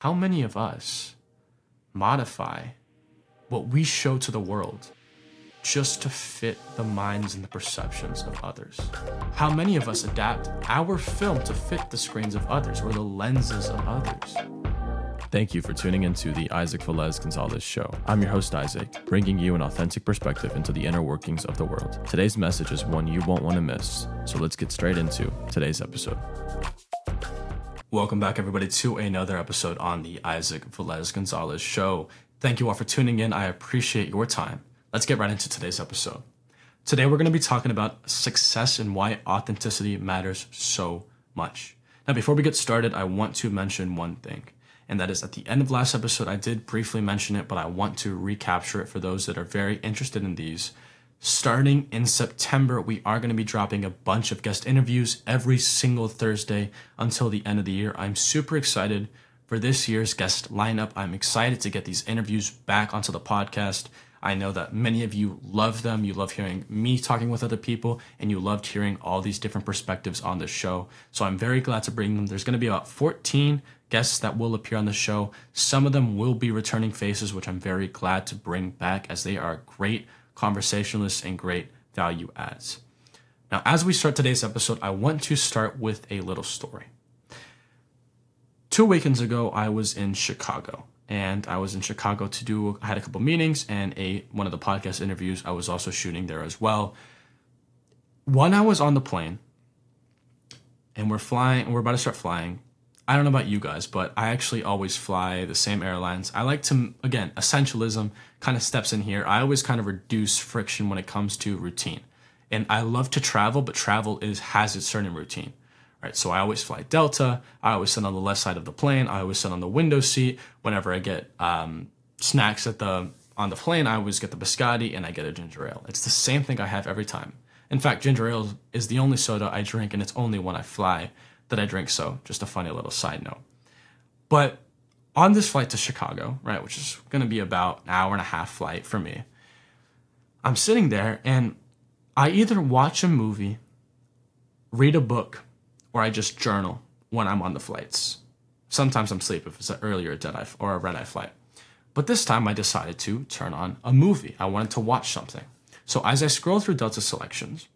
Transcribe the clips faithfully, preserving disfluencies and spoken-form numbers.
How many of us modify what we show to the world just to fit the minds and the perceptions of others? How many of us adapt our film to fit the screens of others or the lenses of others? Thank you for tuning into the Isaac Velez Gonzalez Show. I'm your host, Isaac, bringing you an authentic perspective into the inner workings of the world. Today's message is one you won't want to miss, so let's get straight into today's episode. Welcome back, everybody, to another episode on the Isaac Velez Gonzalez Show. Thank you all for tuning in. I appreciate your time. Let's get right into today's episode. Today, we're going to be talking about success and why authenticity matters so much. Now, before we get started, I want to mention one thing. And that is, at the end of last episode, I did briefly mention it, but I want to recapture it for those that are very interested in these. Starting in September, we are going to be dropping a bunch of guest interviews every single Thursday until the end of the year. I'm super excited for this year's guest lineup. I'm excited to get these interviews back onto the podcast. I know that many of you love them. You love hearing me talking with other people, and you loved hearing all these different perspectives on the show. So I'm very glad to bring them. There's going to be about fourteen guests that will appear on the show. Some of them will be returning faces, which I'm very glad to bring back, as they are great conversationalists and great value adds. Now, as we start today's episode, I want to start with a little story. Two weekends ago, I was in Chicago. And I was in Chicago to do, I had a couple meetings and a one of the podcast interviews I was also shooting there as well. When I was on the plane and we're flying, and we're about to start flying, I don't know about you guys, but I actually always fly the same airlines. I like to, again, essentialism kind of steps in here. I always kind of reduce friction when it comes to routine. And I love to travel, but travel is has its certain routine. Right, so I always fly Delta. I always sit on the left side of the plane. I always sit on the window seat. Whenever I get um, snacks at the on the plane, I always get the biscotti and I get a ginger ale. It's the same thing I have every time. In fact, ginger ale is the only soda I drink, and it's only when I fly that I drink. So just a funny little side note. But on this flight to Chicago, right, which is going to be about an hour and a half flight for me, I'm sitting there and I either watch a movie, read a book, or I just journal when I'm on the flights. Sometimes I'm asleep if it's an earlier dead eye or a red eye flight. But this time I decided to turn on a movie. I wanted to watch something. So as I scroll through Delta selections,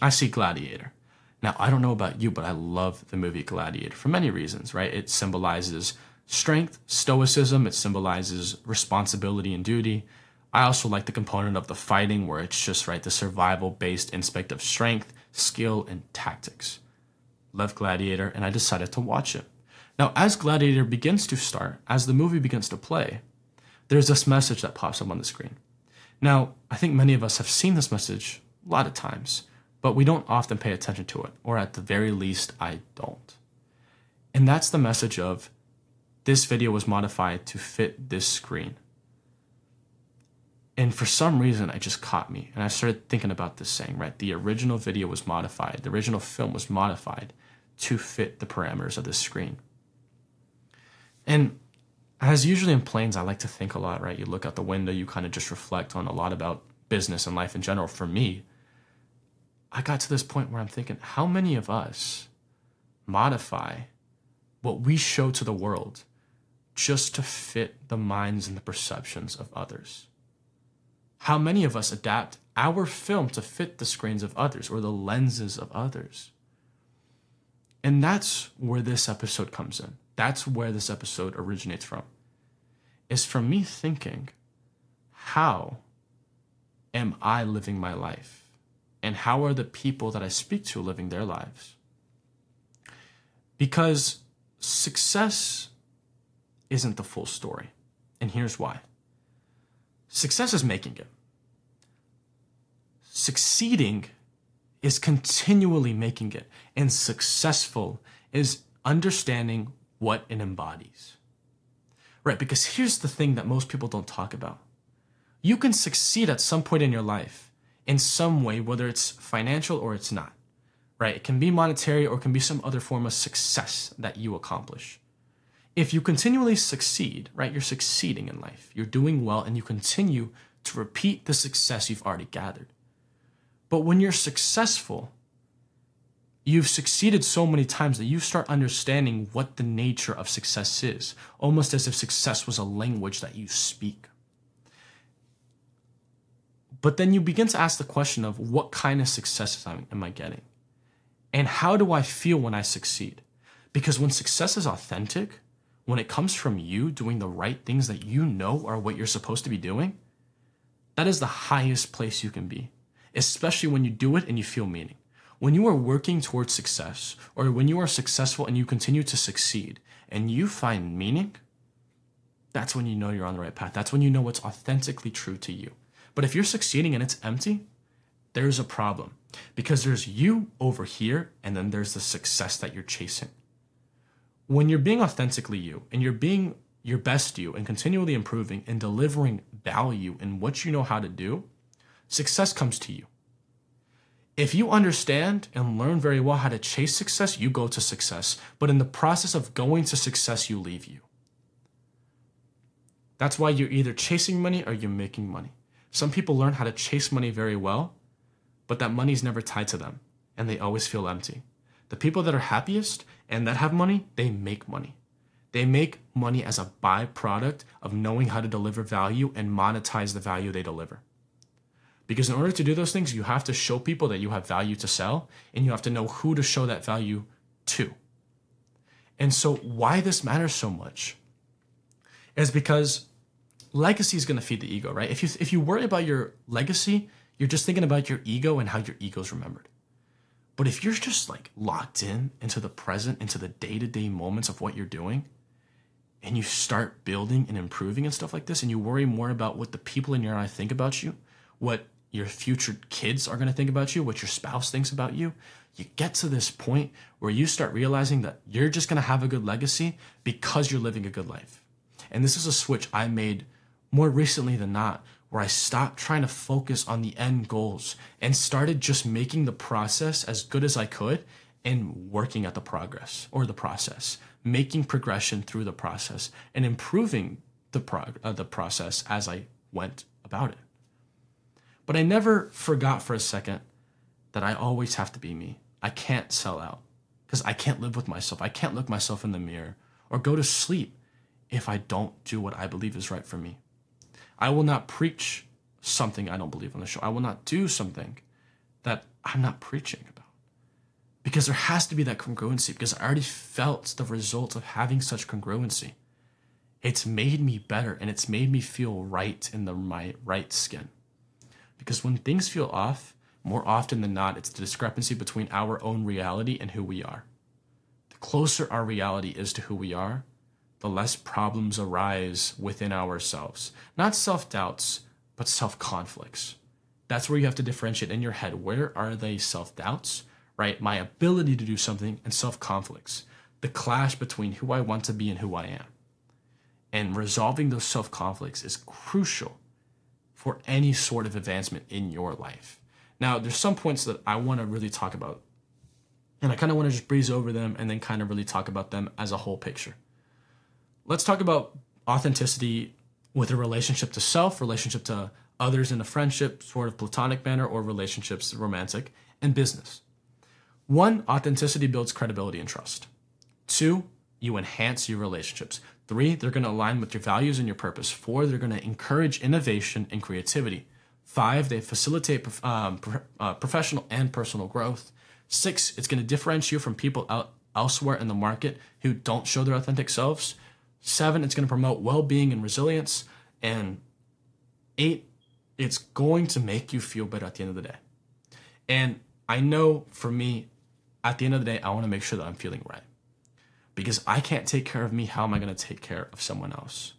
I see Gladiator. Now, I don't know about you, but I love the movie Gladiator for many reasons, right? It symbolizes strength, stoicism. It symbolizes responsibility and duty. I also like the component of the fighting, where it's just, right, the survival-based aspect of strength, skill, and tactics. Love Gladiator, and I decided to watch it. Now, as Gladiator begins to start, as the movie begins to play, there's this message that pops up on the screen. Now, I think many of us have seen this message a lot of times, but we don't often pay attention to it, or at the very least, I don't. And that's the message of, this video was modified to fit this screen. And for some reason, it just caught me. And I started thinking about this saying, right? The original video was modified. The original film was modified to fit the parameters of this screen. And as usually in planes, I like to think a lot, right? You look out the window, you kind of just reflect on a lot about business and life in general. For me, I got to this point where I'm thinking, how many of us modify what we show to the world just to fit the minds and the perceptions of others? How many of us adapt our film to fit the screens of others or the lenses of others? And that's where this episode comes in. That's where this episode originates from. Is from me thinking, how am I living my life? And how are the people that I speak to living their lives? Because success isn't the full story. And here's why. Success is making it. Succeeding is continually making it. And successful is understanding what it embodies. Right? Because here's the thing that most people don't talk about. You can succeed at some point in your life in some way, whether it's financial or it's not. Right? It can be monetary or it can be some other form of success that you accomplish. If you continually succeed, right, you're succeeding in life, you're doing well, and you continue to repeat the success you've already gathered. But when you're successful, You've succeeded so many times that you start understanding what the nature of success is, almost as if success was a language that you speak. But then you begin to ask the question of what kind of successes am I getting? And how do I feel when I succeed? Because when success is authentic, when it comes from you doing the right things that you know are what you're supposed to be doing, that is the highest place you can be, especially when you do it and you feel meaning. When you are working towards success, or when you are successful and you continue to succeed and you find meaning, that's when you know you're on the right path. That's when you know what's authentically true to you. But if you're succeeding and it's empty, there's a problem, because there's you over here and then there's the success that you're chasing. When you're being authentically you and you're being your best you and continually improving and delivering value in what you know how to do, success comes to you. If you understand and learn very well how to chase success, you go to success. But in the process of going to success, you leave you. That's why you're either chasing money or you're making money. Some people learn how to chase money very well, but that money is never tied to them, and they always feel empty. The people that are happiest and that have money, they make money. They make money as a byproduct of knowing how to deliver value and monetize the value they deliver. Because in order to do those things, you have to show people that you have value to sell, and you have to know who to show that value to. And so why this matters so much is because legacy is going to feed the ego, right? If you if you worry about your legacy, you're just thinking about your ego and how your ego is remembered. But if you're just like locked in into the present, into the day-to-day moments of what you're doing, and you start building and improving and stuff like this, and you worry more about what the people in your eye think about you, what your future kids are going to think about you, what your spouse thinks about you, you get to this point where you start realizing that you're just going to have a good legacy because you're living a good life. And this is a switch I made more recently than not, where I stopped trying to focus on the end goals and started just making the process as good as I could and working at the progress or the process, making progression through the process and improving the prog- uh, the process as I went about it. But I never forgot for a second that I always have to be me. I can't sell out because I can't live with myself. I can't look myself in the mirror or go to sleep if I don't do what I believe is right for me. I will not preach something I don't believe on the show. I will not do something that I'm not preaching about, because there has to be that congruency, because I already felt the results of having such congruency. It's made me better and it's made me feel right in the, my right skin. Because when things feel off, more often than not, it's the discrepancy between our own reality and who we are. The closer our reality is to who we are, the less problems arise within ourselves. Not self-doubts, but self-conflicts. That's where you have to differentiate in your head. Where are they self-doubts, right? My ability to do something, and self-conflicts. The clash between who I want to be and who I am. And resolving those self-conflicts is crucial for any sort of advancement in your life. Now, there's some points that I want to really talk about, and I kind of want to just breeze over them and then kind of really talk about them as a whole picture. Let's talk about authenticity with a relationship to self, relationship to others in a friendship, sort of platonic manner, or relationships, romantic, and business. One, authenticity builds credibility and trust. Two, you enhance your relationships. Three, they're going to align with your values and your purpose. Four, they're going to encourage innovation and creativity. Five, they facilitate um, pro- uh, professional and personal growth. Six, it's going to differentiate you from people out elsewhere in the market who don't show their authentic selves. Seven, it's going to promote well-being and resilience. And eight, it's going to make you feel better at the end of the day. And I know for me, at the end of the day, I want to make sure that I'm feeling right. Because I can't take care of me, how am I going to take care of someone else?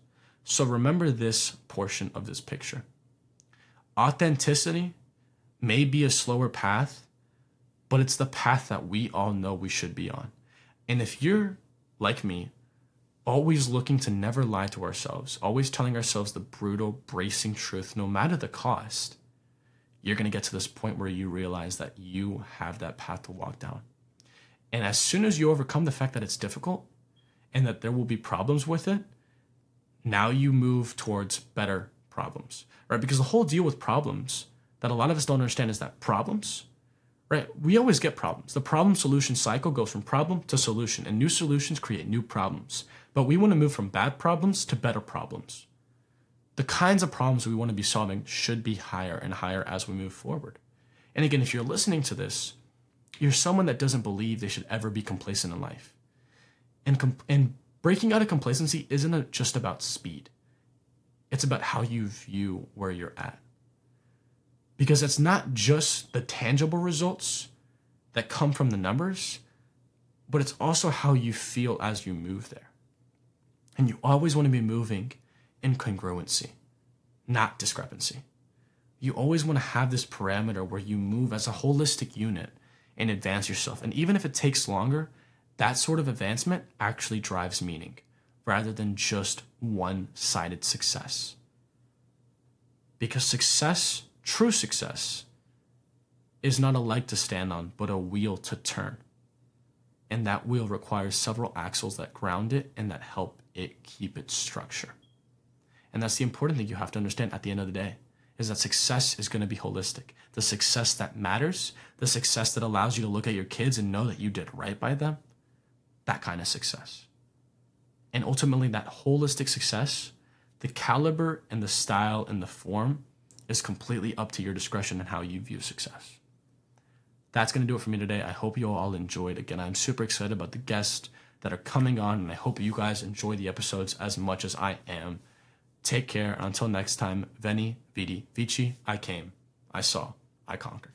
So remember this portion of this picture. Authenticity may be a slower path, but it's the path that we all know we should be on. And if you're like me, always looking to never lie to ourselves, always telling ourselves the brutal, bracing truth, no matter the cost, you're going to get to this point where you realize that you have that path to walk down. And as soon as you overcome the fact that it's difficult and that there will be problems with it, now you move towards better problems, right? Because the whole deal with problems that a lot of us don't understand is that problems right? We always get problems. The problem solution cycle goes from problem to solution, and new solutions create new problems. But we want to move from bad problems to better problems. The kinds of problems we want to be solving should be higher and higher as we move forward. And again, if you're listening to this, you're someone that doesn't believe they should ever be complacent in life. And, com- and breaking out of complacency isn't just about speed. It's about how you view where you're at. Because it's not just the tangible results that come from the numbers, but it's also how you feel as you move there. And you always want to be moving in congruency, not discrepancy. You always want to have this parameter where you move as a holistic unit and advance yourself. And even if it takes longer, that sort of advancement actually drives meaning rather than just one-sided success. Because success, true success, is not a leg to stand on, but a wheel to turn. And that wheel requires several axles that ground it and that help it keep its structure. And that's the important thing you have to understand at the end of the day, is that success is going to be holistic. The success that matters, the success that allows you to look at your kids and know that you did right by them, that kind of success. And ultimately, that holistic success, the caliber and the style and the form is completely up to your discretion and how you view success. That's going to do it for me today. I hope you all enjoyed. Again, I'm super excited about the guests that are coming on, and I hope you guys enjoy the episodes as much as I am. Take care. And until next time, Veni, Vidi, Vici, I came, I saw, I conquered.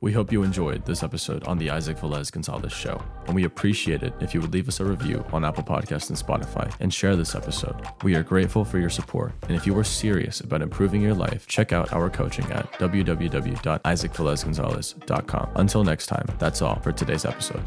We hope you enjoyed this episode on the Isaac Velez Gonzalez Show, and we appreciate it if you would leave us a review on Apple Podcasts and Spotify and share this episode. We are grateful for your support, and if you are serious about improving your life, check out our coaching at w w w dot isaac velez gonzalez dot com. Until next time, that's all for today's episode.